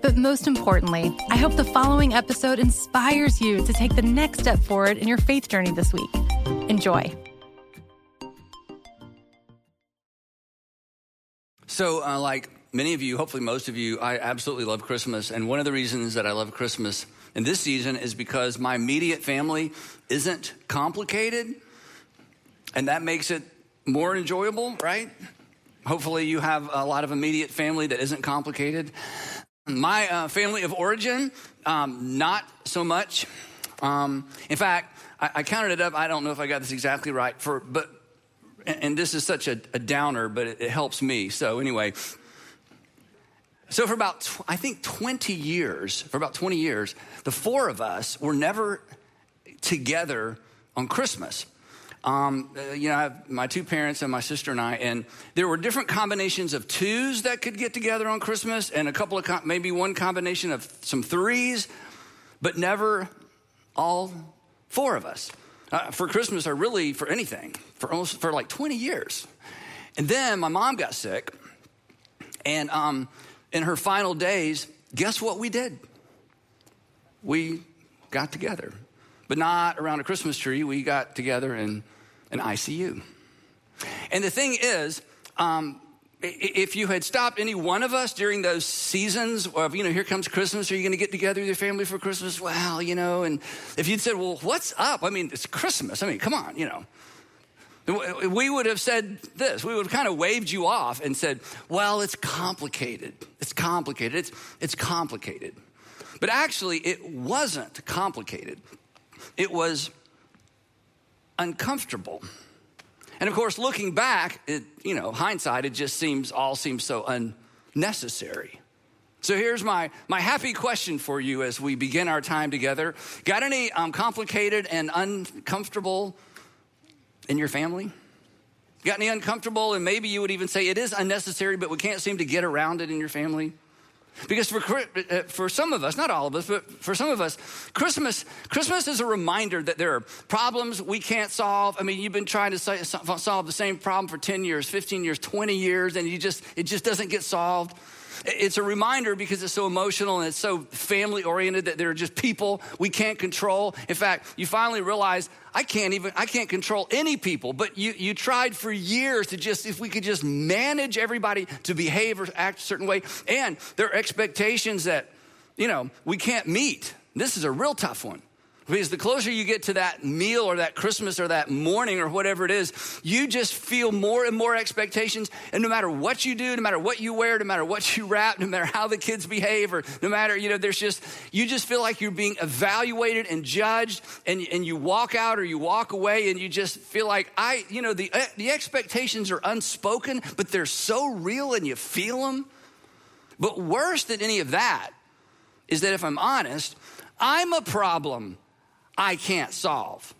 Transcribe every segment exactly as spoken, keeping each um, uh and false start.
But most importantly, I hope the following episode inspires you to take the next step forward in your faith journey this week. Enjoy. So, uh, like many of you, hopefully most of you, I absolutely love Christmas. And one of the reasons that I love Christmas in this season is because my immediate family isn't complicated. And that makes it more enjoyable, right? Hopefully you have a lot of immediate family that isn't complicated. My uh, family of origin, um, not so much. Um, in fact, I, I counted it up. I don't know if I got this exactly right. For but, and, and this is such a, a downer, but it, it helps me. So anyway, so for about tw- I think twenty years, for about twenty years, the four of us were never together on Christmas. Um, you know, I have my two parents and my sister and I, and there were different combinations of twos that could get together on Christmas and a couple of, com- maybe one combination of some threes, but never all four of us uh, for Christmas or really for anything for almost, for like twenty years. And then my mom got sick and, um, in her final days, guess what we did? We got together. But not around a Christmas tree. We got together in an I C U. And the thing is, um, if you had stopped any one of us during those seasons of, you know, here comes Christmas, are you going to get together with your family for Christmas? Well, you know, and if you'd said, well, what's up? I mean, it's Christmas. I mean, come on, you know. We would have said this. We would have kind of waved you off and said, well, it's complicated. It's complicated. It's, it's complicated. But actually, it wasn't complicated. It was uncomfortable. And of course, looking back, it, you know, hindsight, it just seems, all seems so unnecessary. So here's my, my happy question for you as we begin our time together. Got any um, complicated and uncomfortable in your family? Got any uncomfortable? And maybe you would even say it is unnecessary, but we can't seem to get around it in your family. Because for for some of us, not all of us, but for some of us, Christmas Christmas is a reminder that there are problems we can't solve. I mean, you've been trying to solve the same problem for ten years, fifteen years, twenty years, and you just it just doesn't get solved. It's a reminder because it's so emotional and it's so family-oriented that there are just people we can't control. In fact, you finally realize, I can't even, I can't control any people, but you, you tried for years to just, if we could just manage everybody to behave or act a certain way. And there are expectations that, you know, we can't meet. This is a real tough one. Because the closer you get to that meal or that Christmas or that morning or whatever it is, you just feel more and more expectations. And no matter what you do, no matter what you wear, no matter what you wrap, no matter how the kids behave, or no matter, you know, there's just, you just feel like you're being evaluated and judged, and, and you walk out or you walk away and you just feel like I, you know, the, the expectations are unspoken, but they're so real and you feel them. But worse than any of that is that if I'm honest, I'm a problem I can't solve.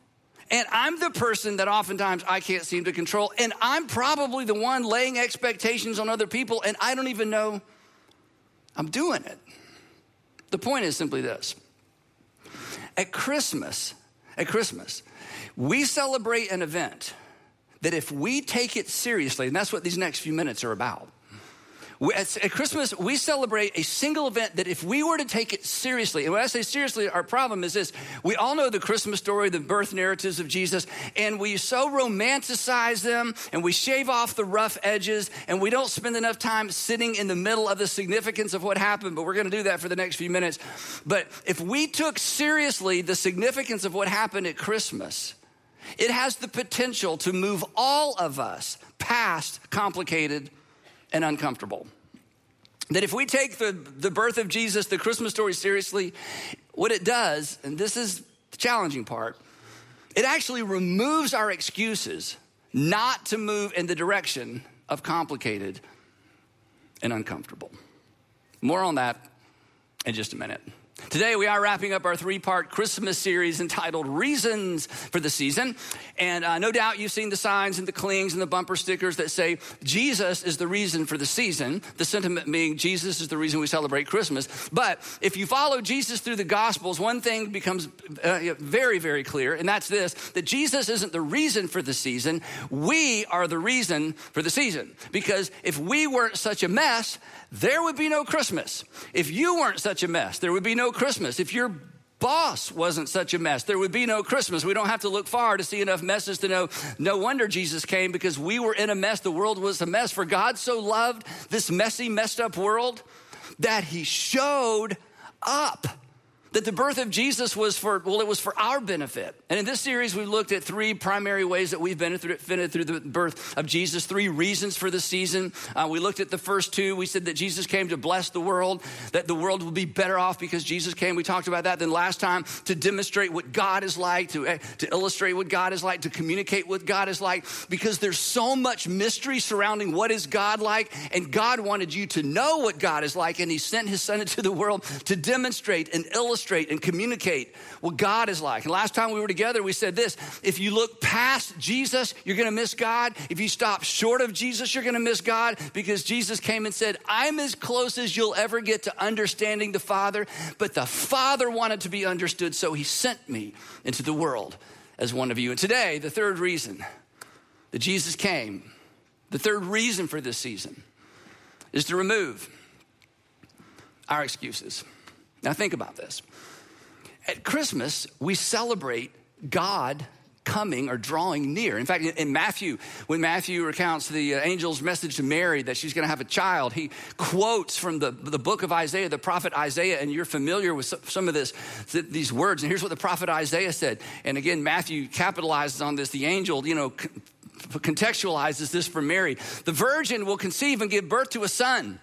And I'm the person that oftentimes I can't seem to control. And I'm probably the one laying expectations on other people. And I don't even know I'm doing it. The point is simply this. At Christmas, at Christmas, we celebrate an event that if we take it seriously, and that's what these next few minutes are about. We, at, at Christmas, we celebrate a single event that if we were to take it seriously, and when I say seriously, our problem is this. We all know the Christmas story, the birth narratives of Jesus, and we so romanticize them, and we shave off the rough edges, and we don't spend enough time sitting in the middle of the significance of what happened, but we're going to do that for the next few minutes. But if we took seriously the significance of what happened at Christmas, it has the potential to move all of us past complicated and uncomfortable. that if we take the, the birth of Jesus, the Christmas story seriously, what it does, and this is the challenging part, it actually removes our excuses not to move in the direction of complicated and uncomfortable. More on that in just a minute. Today, we are wrapping up our three-part Christmas series entitled Reasons for the Season. And uh, no doubt you've seen the signs and the clings and the bumper stickers that say, Jesus is the reason for the season. The sentiment being, Jesus is the reason we celebrate Christmas. But if you follow Jesus through the Gospels, one thing becomes uh, very, very clear, and that's this, that Jesus isn't the reason for the season. We are the reason for the season. Because if we weren't such a mess, there would be no Christmas. If you weren't such a mess, there would be no Christmas. If your boss wasn't such a mess, there would be no Christmas. We don't have to look far to see enough messes to know no wonder Jesus came, because we were in a mess. The world was a mess. For God so loved this messy, messed up world that he showed up. That the birth of Jesus was for, well, it was for our benefit. And in this series, we looked at three primary ways that we've benefited through the birth of Jesus, three reasons for the season. Uh, we looked at the first two. We said that Jesus came to bless the world, that the world will be better off because Jesus came. We talked about that. Then last time, to demonstrate what God is like, to, uh, to illustrate what God is like, to communicate what God is like, because there's so much mystery surrounding what is God like, and God wanted you to know what God is like, and he sent his son into the world to demonstrate and illustrate and communicate what God is like. And last time we were together, we said this: if you look past Jesus, you're gonna miss God. If you stop short of Jesus, you're gonna miss God, because Jesus came and said, I'm as close as you'll ever get to understanding the Father, but the Father wanted to be understood, so he sent me into the world as one of you. And today, the third reason that Jesus came, the third reason for this season, is to remove our excuses. Now think about this. At Christmas, we celebrate God coming or drawing near. In fact, in Matthew, when Matthew recounts the angel's message to Mary that she's gonna have a child, he quotes from the, the book of Isaiah, the prophet Isaiah, and you're familiar with some of this, these words. And here's what the prophet Isaiah said. And again, Matthew capitalizes on this. The angel, you know, contextualizes this for Mary. The virgin will conceive and give birth to a son,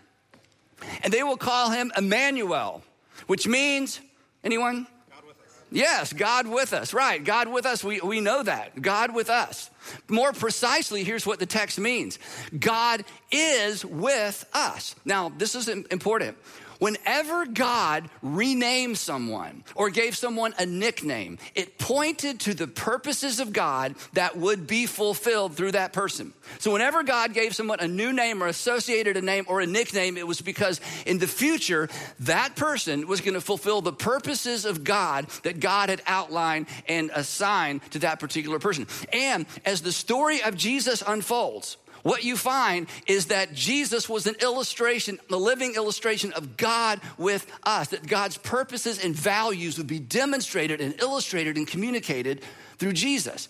and they will call him Emmanuel, which means, anyone? God with us. Yes, God with us, right. God with us, we, we know that. God with us. More precisely, here's what the text means. God is with us. Now, this is important. Whenever God renamed someone or gave someone a nickname, it pointed to the purposes of God that would be fulfilled through that person. So whenever God gave someone a new name or associated a name or a nickname, it was because in the future, that person was gonna fulfill the purposes of God that God had outlined and assigned to that particular person. And as the story of Jesus unfolds, what you find is that Jesus was an illustration, a living illustration of God with us, that God's purposes and values would be demonstrated and illustrated and communicated through Jesus.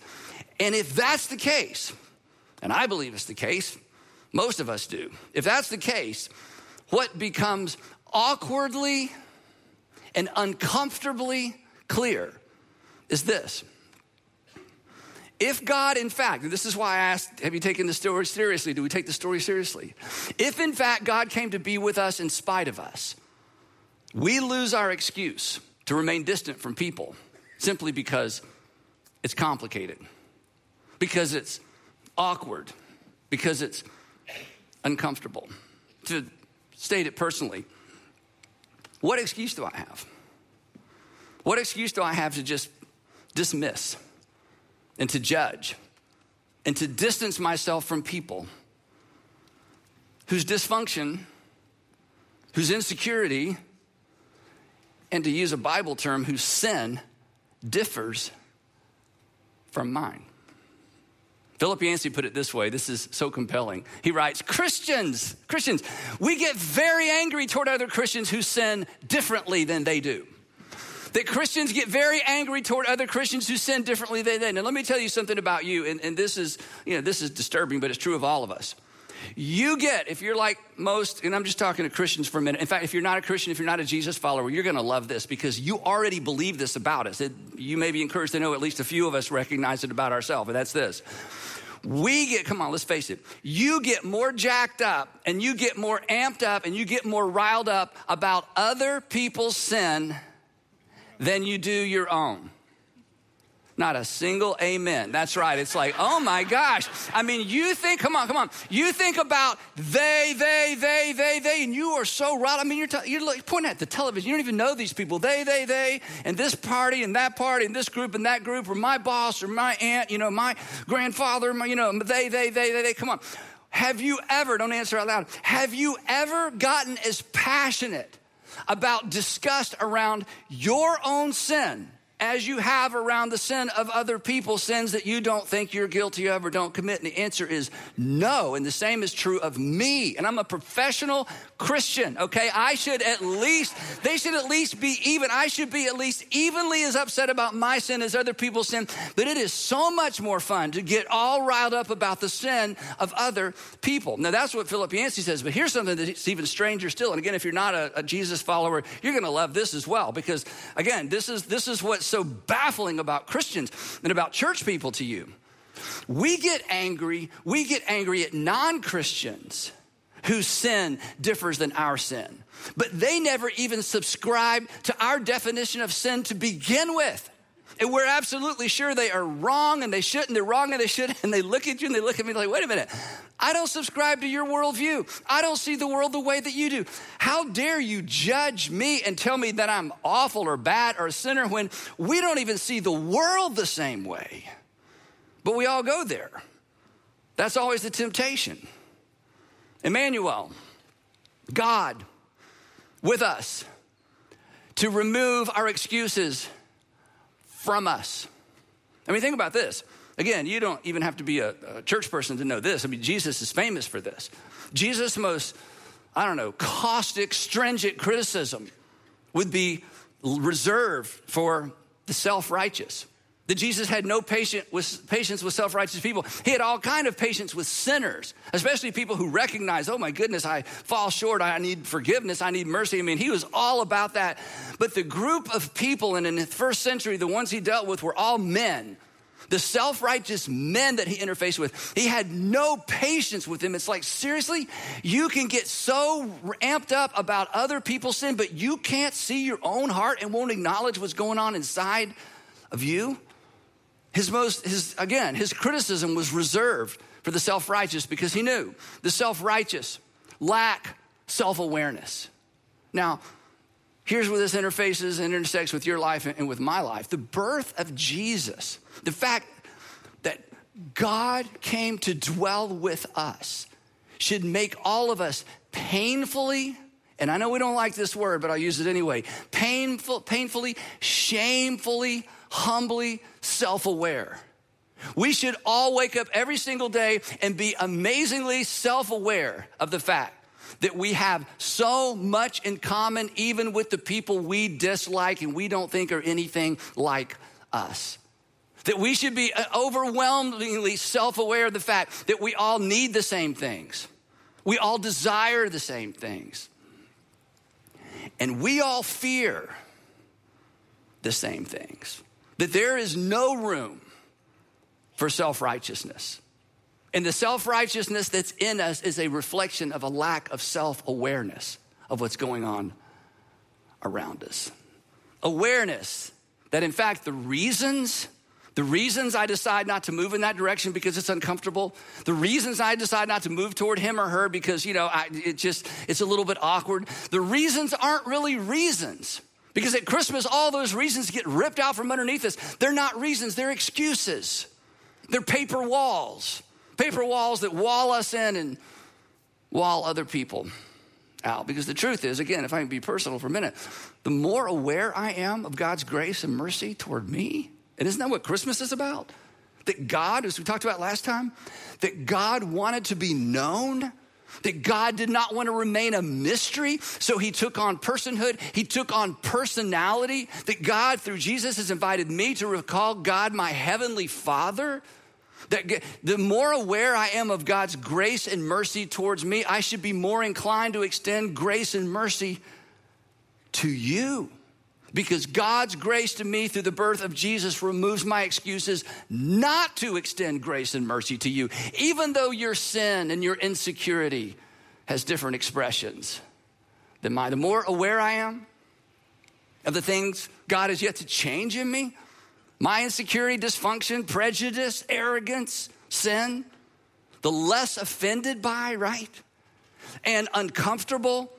And if that's the case, and I believe it's the case, most of us do, if that's the case, what becomes awkwardly and uncomfortably clear is this. If God, in fact, and this is why I asked, have you taken the story seriously? Do we take the story seriously? If, in fact, God came to be with us in spite of us, we lose our excuse to remain distant from people simply because it's complicated, because it's awkward, because it's uncomfortable. To state it personally, what excuse do I have? What excuse do I have to just dismiss and to judge, and to distance myself from people whose dysfunction, whose insecurity, and to use a Bible term, whose sin differs from mine? Philip Yancey put it this way. This is so compelling. He writes, Christians, Christians, we get very angry toward other Christians who sin differently than they do. That Christians get very angry toward other Christians who sin differently than they do. Now, let me tell you something about you, and, and this is, you know, this is disturbing, but it's true of all of us. You get, if you're like most, and I'm just talking to Christians for a minute. In fact, if you're not a Christian, if you're not a Jesus follower, you're gonna love this because you already believe this about us. It, you may be encouraged to know at least a few of us recognize it about ourselves, and that's this. We get, come on, let's face it. You get more jacked up and you get more amped up and you get more riled up about other people's sin than you do your own. Not a single amen. That's right. It's like, oh my gosh. I mean, you think, come on, come on. You think about they, they, they, they, they, and you are so right. I mean, you're, t- you're pointing at the television. You don't even know these people. They, they, they, and this party and that party and this group and that group or my boss or my aunt, you know, my grandfather, my, you know, they, they, they, they, they, come on. Have you ever, don't answer out loud, have you ever gotten as passionate about disgust around your own sin as you have around the sin of other people, sins that you don't think you're guilty of or don't commit? And the answer is no. And the same is true of me. And I'm a professional Christian, okay? I should at least, they should at least be even. I should be at least evenly as upset about my sin as other people's sin. But it is so much more fun to get all riled up about the sin of other people. Now, that's what Philip Yancey says. But here's something that's even stranger still. And again, if you're not a, a Jesus follower, you're going to love this as well. Because again, this is this is what so baffling about Christians and about church people to you. We get angry, we get angry at non-Christians whose sin differs than our sin, but they never even subscribe to our definition of sin to begin with. And we're absolutely sure they are wrong and they shouldn't, they're wrong and they shouldn't, and they look at you and they look at me like, wait a minute, I don't subscribe to your worldview. I don't see the world the way that you do. How dare you judge me and tell me that I'm awful or bad or a sinner when we don't even see the world the same way, but we all go there. That's always the temptation. Emmanuel, God with us to remove our excuses from us. I mean, think about this. Again, you don't even have to be a, a church person to know this. I mean, Jesus is famous for this. Jesus' most, I don't know, caustic, stringent criticism would be reserved for the self-righteous. That Jesus had no patient with, patience with self-righteous people. He had all kind of patience with sinners, especially people who recognize, oh my goodness, I fall short, I need forgiveness, I need mercy. I mean, he was all about that. But the group of people, and in the first century, the ones he dealt with were all men. The self-righteous men that he interfaced with, he had no patience with them. It's like, seriously, you can get so amped up about other people's sin, but you can't see your own heart and won't acknowledge what's going on inside of you? His most, his again, his criticism was reserved for the self-righteous because he knew the self-righteous lack self-awareness. Now, here's where this interfaces and intersects with your life and with my life. The birth of Jesus, the fact that God came to dwell with us should make all of us painfully, and I know we don't like this word, but I'll use it anyway, painful, painfully, shamefully, humbly self-aware. We should all wake up every single day and be amazingly self-aware of the fact that we have so much in common, even with the people we dislike and we don't think are anything like us. That we should be overwhelmingly self-aware of the fact that we all need the same things. We all desire the same things. And we all fear the same things. That there is no room for self-righteousness. And the self-righteousness that's in us is a reflection of a lack of self-awareness of what's going on around us. Awareness that, in fact, the reasons, the reasons I decide not to move in that direction because it's uncomfortable, the reasons I decide not to move toward him or her because, you know, I, it just, it's a little bit awkward. The reasons aren't really reasons. Because at Christmas, all those reasons get ripped out from underneath us. They're not reasons, they're excuses. They're paper walls. Paper walls that wall us in and wall other people out. Because the truth is, again, if I can be personal for a minute, the more aware I am of God's grace and mercy toward me, and isn't that what Christmas is about? That God, as we talked about last time, that God wanted to be known, that God did not want to remain a mystery, so he took on personhood, he took on personality, that God, through Jesus, has invited me to recall God, my heavenly Father. That the more aware I am of God's grace and mercy towards me, I should be more inclined to extend grace and mercy to you. Because God's grace to me through the birth of Jesus removes my excuses not to extend grace and mercy to you, even though your sin and your insecurity has different expressions than mine. The more aware I am of the things God has yet to change in me, my insecurity, dysfunction, prejudice, arrogance, sin, the less offended by, right? And uncomfortable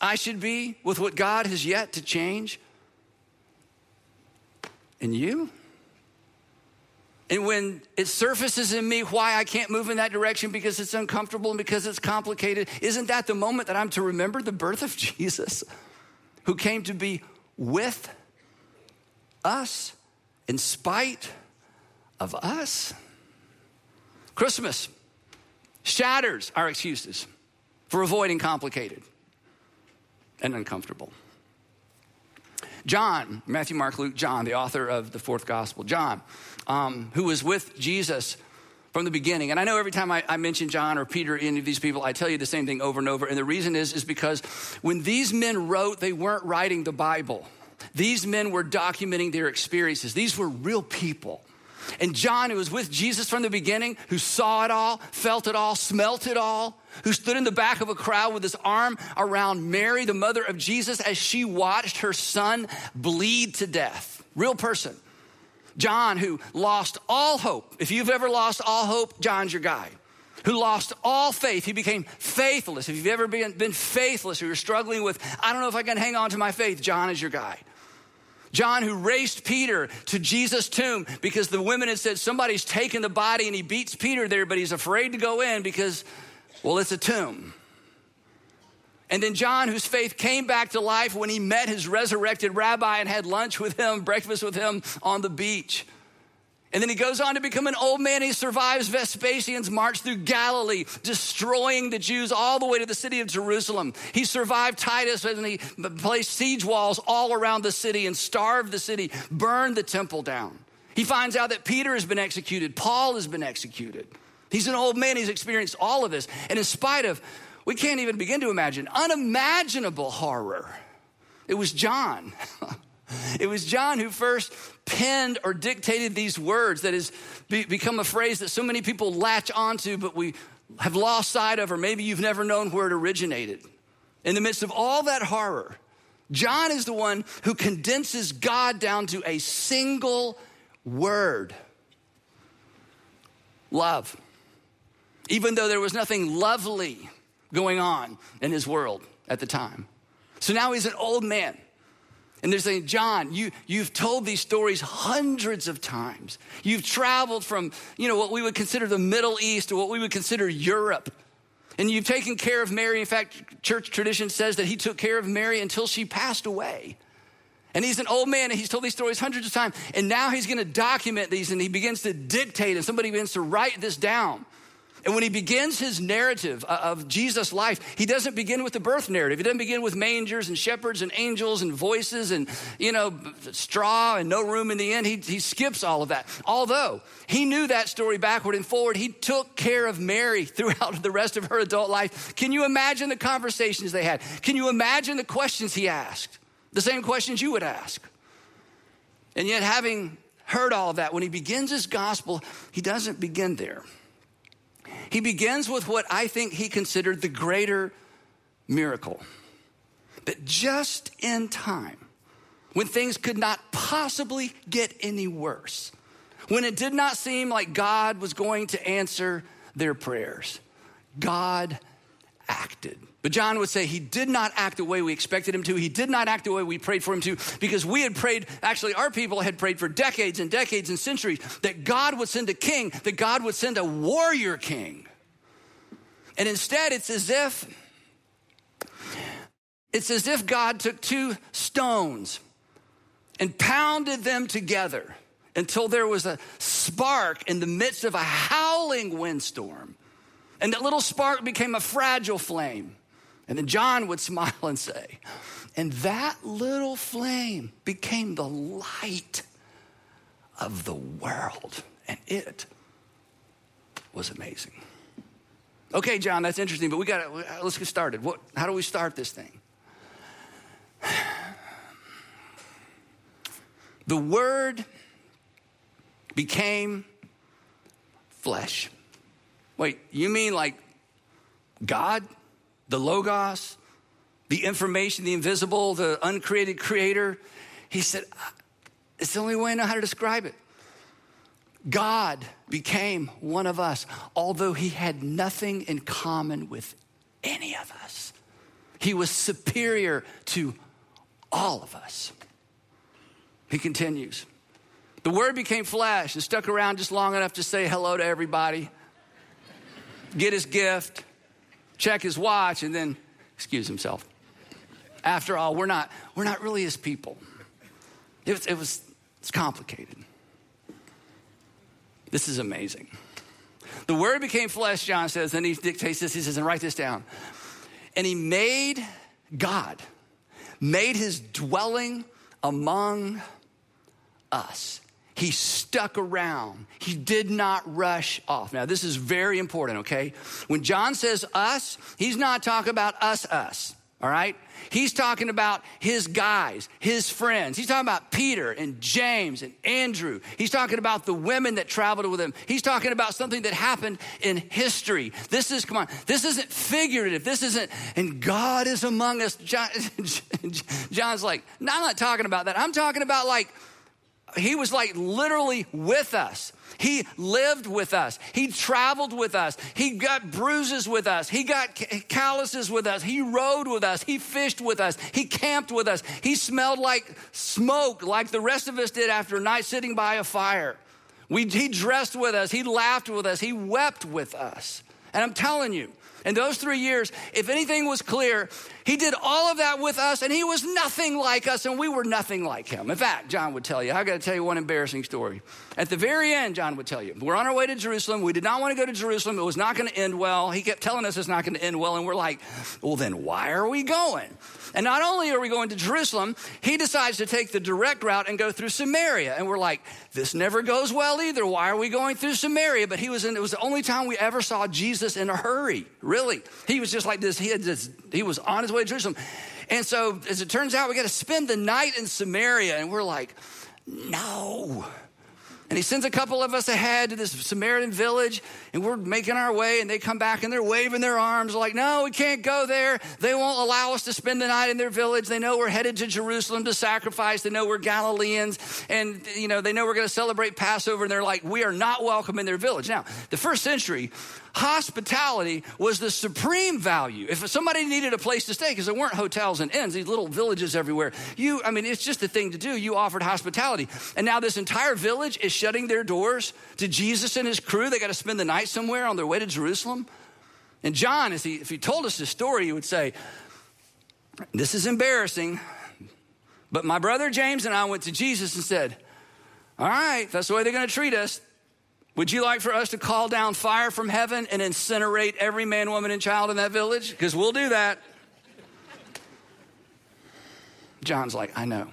I should be with what God has yet to change in you. And when it surfaces in me why I can't move in that direction because it's uncomfortable and because it's complicated, isn't that the moment that I'm to remember the birth of Jesus, who came to be with us in spite of us? Christmas shatters our excuses for avoiding complicated and uncomfortable. John, Matthew, Mark, Luke, John, the author of the fourth gospel, John, um, who was with Jesus from the beginning. And I know every time I, I mention John or Peter, any of these people, I tell you the same thing over and over. And the reason is, is because when these men wrote, they weren't writing the Bible. These men were documenting their experiences. These were real people. And John, who was with Jesus from the beginning, who saw it all, felt it all, smelt it all, who stood in the back of a crowd with his arm around Mary, the mother of Jesus, as she watched her son bleed to death. Real person. John, who lost all hope. If you've ever lost all hope, John's your guy. Who lost all faith. He became faithless. If you've ever been, been faithless or you're struggling with, I don't know if I can hang on to my faith, John is your guy. John, who raced Peter to Jesus' tomb because the women had said, somebody's taken the body, and he beats Peter there, but he's afraid to go in because, well, it's a tomb. And then John, whose faith came back to life when he met his resurrected rabbi and had lunch with him, breakfast with him on the beach. And then he goes on to become an old man. He survives Vespasian's march through Galilee, destroying the Jews all the way to the city of Jerusalem. He survived Titus, and he placed siege walls all around the city and starved the city, burned the temple down. He finds out that Peter has been executed. Paul has been executed. He's an old man. He's experienced all of this. And in spite of, we can't even begin to imagine, unimaginable horror. It was John. It was John who first penned or dictated these words that has be- become a phrase that so many people latch onto, but we have lost sight of, or maybe you've never known where it originated. In the midst of all that horror, John is the one who condenses God down to a single word: love. Even though there was nothing lovely going on in his world at the time. So now he's an old man. And they're saying, John, you, you've told these stories hundreds of times. You've traveled from, you know, what we would consider the Middle East to what we would consider Europe. And you've taken care of Mary. In fact, church tradition says that he took care of Mary until she passed away. And he's an old man, and he's told these stories hundreds of times. And now he's going to document these, and he begins to dictate, and somebody begins to write this down. And when he begins his narrative of Jesus' life, he doesn't begin with the birth narrative. He doesn't begin with mangers and shepherds and angels and voices and, you know, straw and no room in the inn. He, he skips all of that. Although he knew that story backward and forward, he took care of Mary throughout the rest of her adult life. Can you imagine the conversations they had? Can you imagine the questions he asked? The same questions you would ask. And yet, having heard all of that, when he begins his gospel, he doesn't begin there. He begins with what I think he considered the greater miracle. That just in time, when things could not possibly get any worse, when it did not seem like God was going to answer their prayers, God acted. But John would say he did not act the way we expected him to. He did not act the way we prayed for him to, because we had prayed, actually our people had prayed for decades and decades and centuries that God would send a king, that God would send a warrior king. And instead it's as if, it's as if God took two stones and pounded them together until there was a spark in the midst of a howling windstorm. And that little spark became a fragile flame. And then John would smile and say, and that little flame became the light of the world. And it was amazing. Okay, John, that's interesting, but we got to, let's get started. What, how do we start this thing? The Word became flesh. Wait, you mean like God, the Logos, the information, the invisible, the uncreated creator? He said, it's the only way I know how to describe it. God became one of us, although he had nothing in common with any of us. He was superior to all of us. He continues. The Word became flesh and stuck around just long enough to say hello to everybody, get his gift, check his watch, and then excuse himself. After all, we're not, we're not really his people. It was, it was, it's complicated. This is amazing. The Word became flesh, John says, and he dictates this. He says, and write this down. And he made God, made his dwelling among us. He stuck around. He did not rush off. Now, this is very important, okay? When John says us, he's not talking about us, us, all right? He's talking about his guys, his friends. He's talking about Peter and James and Andrew. He's talking about the women that traveled with him. He's talking about something that happened in history. This is, come on, this isn't figurative. This isn't, and God is among us. John, John's like, no, I'm not talking about that. I'm talking about like, he was like literally with us. He lived with us. He traveled with us. He got bruises with us. He got calluses with us. He rode with us. He fished with us. He camped with us. He smelled like smoke like the rest of us did after a night sitting by a fire. We, he dressed with us. He laughed with us. He wept with us. And I'm telling you, in those three years, if anything was clear, he did all of that with us, and he was nothing like us, and we were nothing like him. In fact, John would tell you, I gotta tell you one embarrassing story. At the very end, John would tell you, we're on our way to Jerusalem. We did not wanna go to Jerusalem. It was not gonna end well. He kept telling us it's not gonna end well, and we're like, well, then why are we going? And not only are we going to Jerusalem, he decides to take the direct route and go through Samaria. And we're like, this never goes well either. Why are we going through Samaria? But he was in, it was the only time we ever saw Jesus in a hurry. Really, he was just like this. He had this, he was on his way to Jerusalem. And so as it turns out, we got to spend the night in Samaria. And we're like, no. And he sends a couple of us ahead to this Samaritan village, and we're making our way, and they come back and they're waving their arms like, no, we can't go there. They won't allow us to spend the night in their village. They know we're headed to Jerusalem to sacrifice. They know we're Galileans, and you know, they know we're gonna celebrate Passover, and they're like, we are not welcome in their village. Now, the first century, hospitality was the supreme value. If somebody needed a place to stay, because there weren't hotels and inns, these little villages everywhere, you, I mean, it's just the thing to do. You offered hospitality. And now this entire village is shutting their doors to Jesus and his crew. They got to spend the night somewhere on their way to Jerusalem. And John, if he, if he told us this story, he would say, this is embarrassing, but my brother James and I went to Jesus and said, all right, if that's the way they're going to treat us, would you like for us to call down fire from heaven and incinerate every man, woman, and child in that village? Because we'll do that. John's like, I know.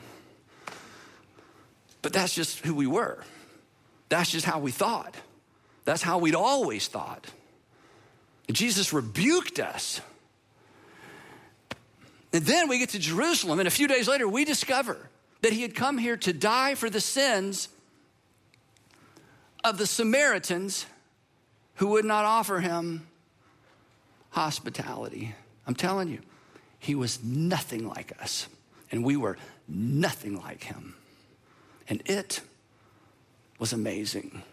But that's just who we were. That's just how we thought. That's how we'd always thought. And Jesus rebuked us. And then we get to Jerusalem, and a few days later, we discover that he had come here to die for the sins of the Samaritans who would not offer him hospitality. I'm telling you, he was nothing like us, and we were nothing like him. And it was amazing.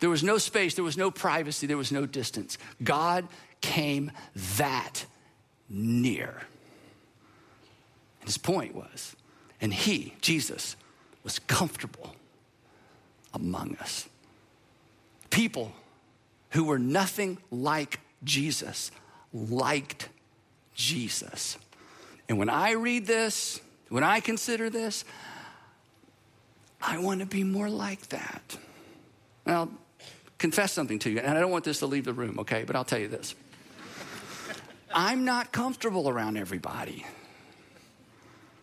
There was no space, there was no privacy, there was no distance. God came that near. And his point was, and he, Jesus, was comfortable among us. People who were nothing like Jesus liked Jesus. And when I read this, when I consider this, I want to be more like that. And I'll confess something to you, and I don't want this to leave the room, okay? But I'll tell you this. I'm not comfortable around everybody.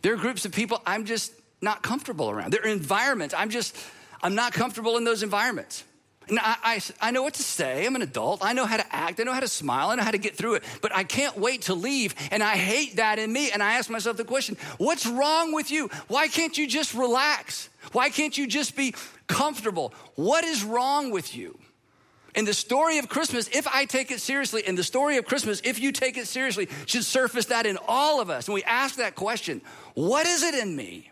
There are groups of people I'm just not comfortable around. There are environments I'm just, I'm not comfortable in those environments. Now, I, I, I know what to say. I'm an adult. I know how to act. I know how to smile. I know how to get through it. But I can't wait to leave. And I hate that in me. And I ask myself the question, what's wrong with you? Why can't you just relax? Why can't you just be comfortable? What is wrong with you? And the story of Christmas, if I take it seriously, and the story of Christmas, if you take it seriously, should surface that in all of us. And we ask that question, what is it in me?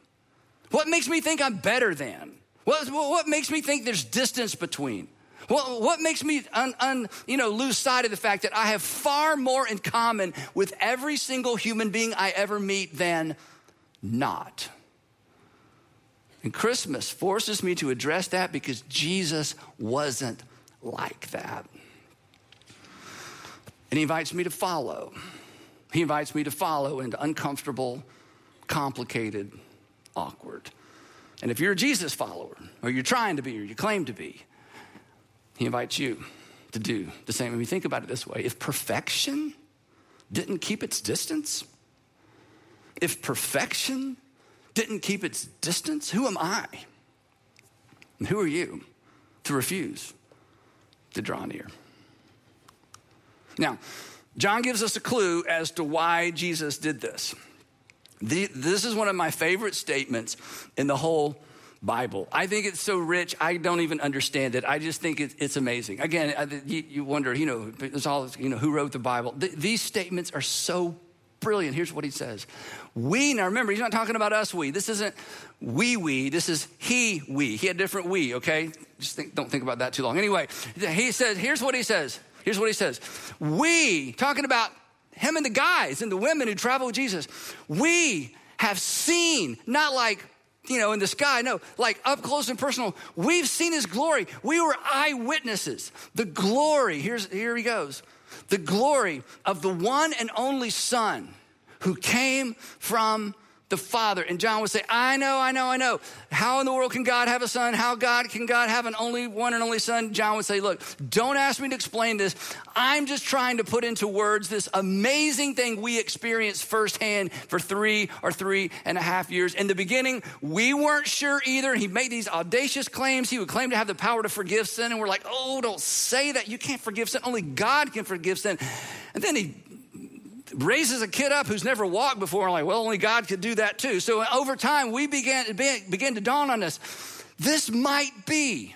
What makes me think I'm better than? What, what makes me think there's distance between? What, what makes me un, un, you know, lose sight of the fact that I have far more in common with every single human being I ever meet than not? And Christmas forces me to address that because Jesus wasn't like that. And he invites me to follow. He invites me to follow into uncomfortable, complicated, awkward. And if you're a Jesus follower, or you're trying to be, or you claim to be, he invites you to do the same. And we think about it this way. If perfection didn't keep its distance, if perfection didn't keep its distance, who am I? And who are you to refuse to draw near? Now, John gives us a clue as to why Jesus did this. The, this is one of my favorite statements in the whole Bible. I think it's so rich, I don't even understand it. I just think it, it's amazing. Again, I, you, you wonder, you know, it's all, you know, who wrote the Bible? Th- these statements are so brilliant. Here's what he says. We, now remember, he's not talking about us we. This isn't we we, this is he we. He had different we, okay? Just think, don't think about that too long. Anyway, he says, here's what he says. Here's what he says. We, talking about him and the guys and the women who travel with Jesus, we have seen, not like, you know, in the sky, no, like up close and personal, we've seen his glory. We were eyewitnesses. The glory, here's, here he goes, the glory of the one and only Son who came from the Father. And John would say, I know, I know, I know. How in the world can God have a son? How God can God have an only one and only son? John would say, look, don't ask me to explain this. I'm just trying to put into words this amazing thing we experienced firsthand for three or three and a half years. In the beginning, we weren't sure either. He made these audacious claims. He would claim to have the power to forgive sin. And we're like, oh, don't say that. You can't forgive sin. Only God can forgive sin. And then he raises a kid up who's never walked before. I'm like, well, only God could do that too. So over time, we began to be, began to dawn on us. This might be,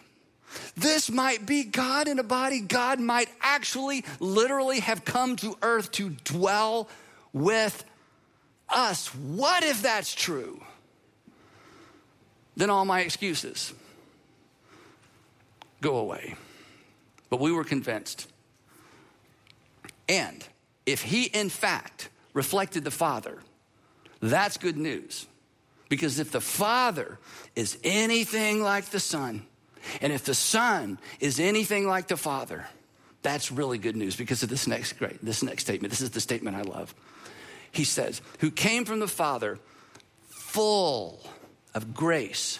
this might be God in a body. God might actually literally have come to earth to dwell with us. What if that's true? Then all my excuses go away. But we were convinced. And if he, in fact, reflected the Father, that's good news. Because if the Father is anything like the Son, and if the Son is anything like the Father, that's really good news because of this next great, this next statement. This is the statement I love. He says, who came from the Father full of grace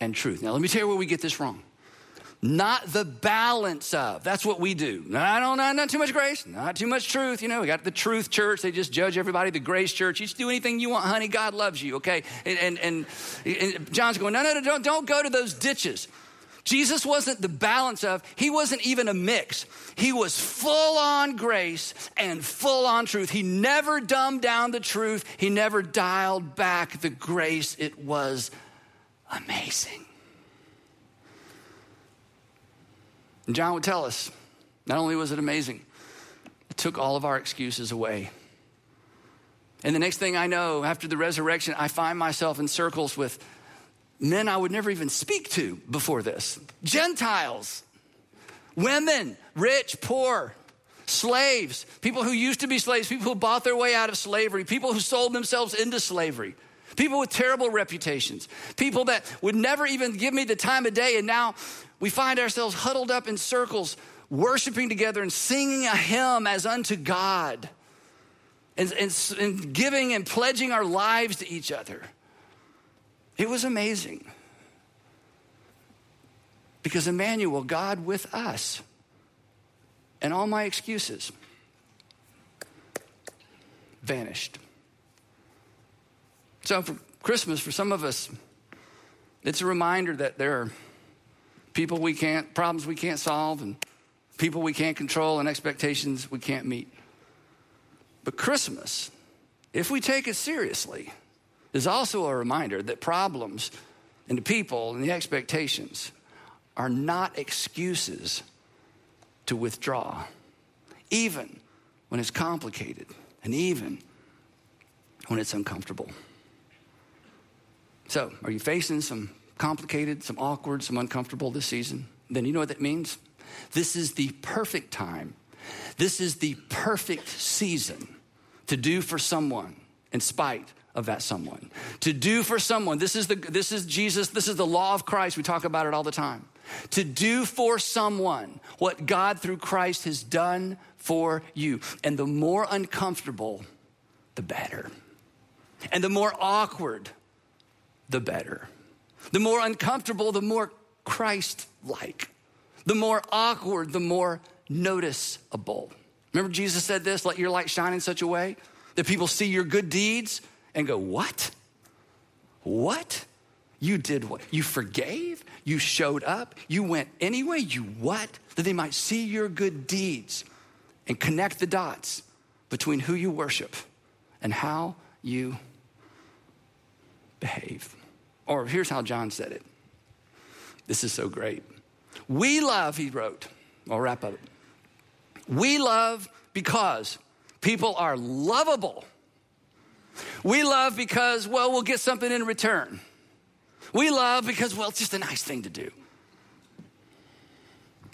and truth. Now, let me tell you where we get this wrong. Not the balance of. That's what we do. I don't know, not too much grace, not too much truth. You know, we got the truth church. They just judge everybody. The grace church. You just do anything you want, honey. God loves you, okay? And, and, and John's going, no, no, no, don't, don't go to those ditches. Jesus wasn't the balance of. He wasn't even a mix. He was full on grace and full on truth. He never dumbed down the truth. He never dialed back the grace. It was amazing. And John would tell us, not only was it amazing, it took all of our excuses away. And the next thing I know, after the resurrection, I find myself in circles with men I would never even speak to before this. Gentiles, women, rich, poor, slaves, people who used to be slaves, people who bought their way out of slavery, people who sold themselves into slavery. People with terrible reputations, people that would never even give me the time of day. And now we find ourselves huddled up in circles, worshiping together and singing a hymn as unto God and, and, and giving and pledging our lives to each other. It was amazing because Emmanuel, God with us, and all my excuses vanished. So for Christmas, for some of us, it's a reminder that there are people we can't, problems we can't solve, and people we can't control, and expectations we can't meet. But Christmas, if we take it seriously, is also a reminder that problems and the people and the expectations are not excuses to withdraw, even when it's complicated and even when it's uncomfortable. So, are you facing some complicated, some awkward, some uncomfortable this season? Then you know what that means? This is the perfect time. This is the perfect season to do for someone in spite of that someone. To do for someone. This is the this is Jesus, this is the law of Christ. We talk about it all the time. To do for someone what God through Christ has done for you. And the more uncomfortable, the better. And the more awkward, the better. The more uncomfortable, the more Christ-like. The more awkward, the more noticeable. Remember Jesus said this, let your light shine in such a way that people see your good deeds and go, what? What? You did what? You forgave? You showed up? You went anyway? You what? That they might see your good deeds and connect the dots between who you worship and how you behave. Or here's how John said it. This is so great. We love, he wrote. I'll wrap up. We love because people are lovable. We love because, well, we'll get something in return. We love because, well, it's just a nice thing to do.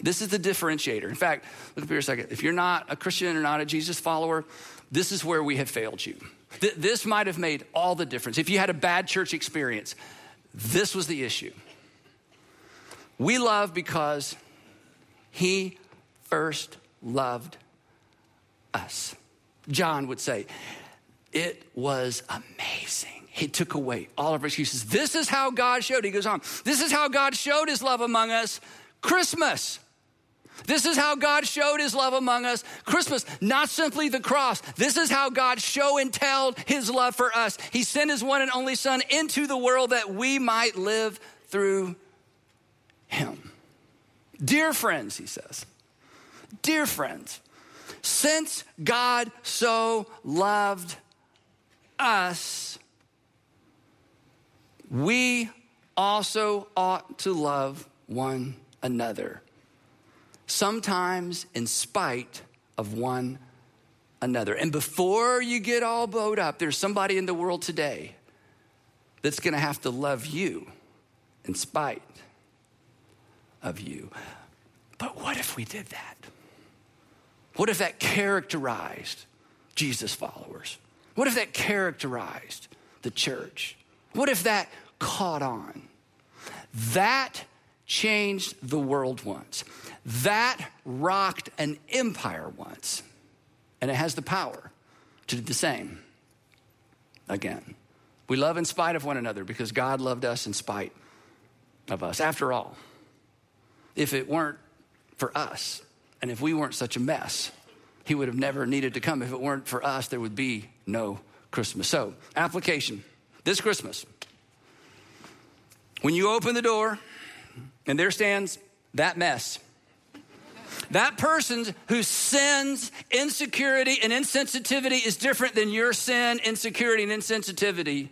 This is the differentiator. In fact, look up here a second. If you're not a Christian or not a Jesus follower, this is where we have failed you. Th- this might have made all the difference. If you had a bad church experience, this was the issue. We love because he first loved us. John would say, it was amazing. He took away all of our excuses. This is how God showed, he goes on, this is how God showed his love among us, Christmas. This is how God showed his love among us, Christmas, not simply the cross. This is how God show and tell his love for us. He sent his one and only son into the world that we might live through him. Dear friends, he says, dear friends, since God so loved us, we also ought to love one another, sometimes in spite of one another. And before you get all bowed up, there's somebody in the world today that's gonna have to love you in spite of you. But what if we did that? What if that characterized Jesus followers? What if that characterized the church? What if that caught on? That changed the world once. That rocked an empire once. And it has the power to do the same again. We love in spite of one another because God loved us in spite of us. After all, if it weren't for us, and if we weren't such a mess, he would have never needed to come. If it weren't for us, there would be no Christmas. So, application. This Christmas, when you open the door and there stands that mess, that person whose sins, insecurity, and insensitivity is different than your sin, insecurity, and insensitivity,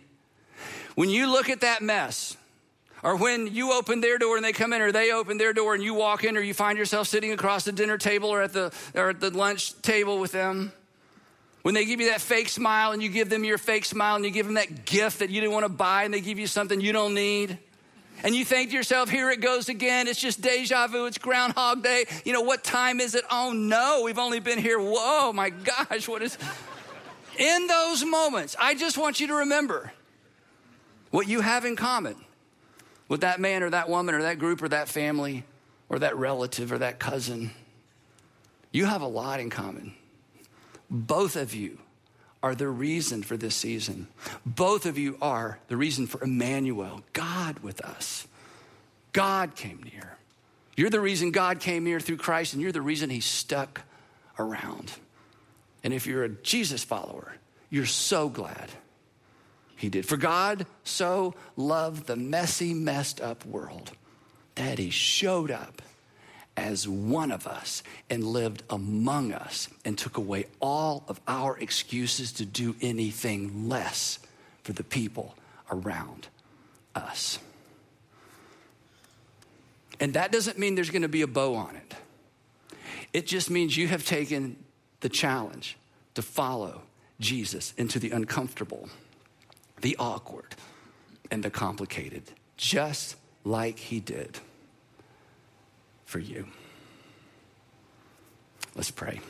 when you look at that mess, or when you open their door and they come in, or they open their door and you walk in, or you find yourself sitting across the dinner table or at the or at the lunch table with them, when they give you that fake smile and you give them your fake smile and you give them that gift that you didn't want to buy and they give you something you don't need, and you think to yourself, here it goes again, it's just deja vu, it's Groundhog Day, you know, what time is it? Oh no, we've only been here, whoa, my gosh, what is... In those moments, I just want you to remember what you have in common with that man or that woman or that group or that family or that relative or that cousin. You have a lot in common. Both of you are the reason for this season. Both of you are the reason for Emmanuel, God with us. God came near. You're the reason God came near through Christ, and you're the reason he stuck around. And if you're a Jesus follower, you're so glad he did. For God so loved the messy, messed up world that he showed up as one of us and lived among us and took away all of our excuses to do anything less for the people around us. And that doesn't mean there's going to be a bow on it. It just means you have taken the challenge to follow Jesus into the uncomfortable, the awkward, and the complicated, just like he did for you. Let's pray.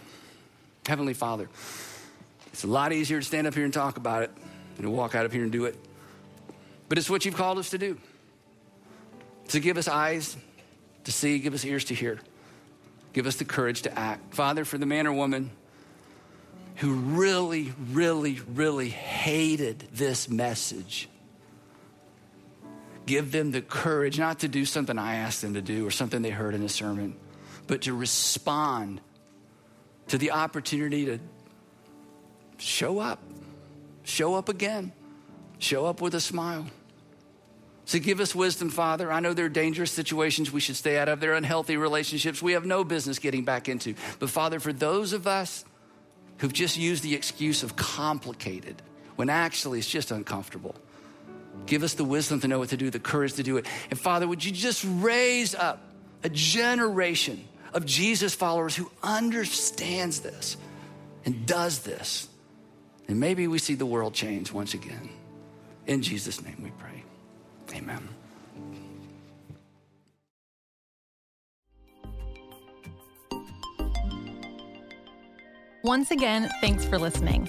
Heavenly Father, it's a lot easier to stand up here and talk about it than to walk out of here and do it. But it's what you've called us to do. To give us eyes to see, give us ears to hear, give us the courage to act. Father, for the man or woman who really, really, really hated this message, give them the courage not to do something I asked them to do or something they heard in a sermon, but to respond to the opportunity to show up, show up again, show up with a smile. So give us wisdom, Father. I know there are dangerous situations we should stay out of. There are unhealthy relationships we have no business getting back into. But Father, for those of us who've just used the excuse of complicated, when actually it's just uncomfortable, give us the wisdom to know what to do, the courage to do it. And Father, would you just raise up a generation of Jesus followers who understands this and does this. And maybe we see the world change once again. In Jesus' name we pray. Amen. Once again, thanks for listening.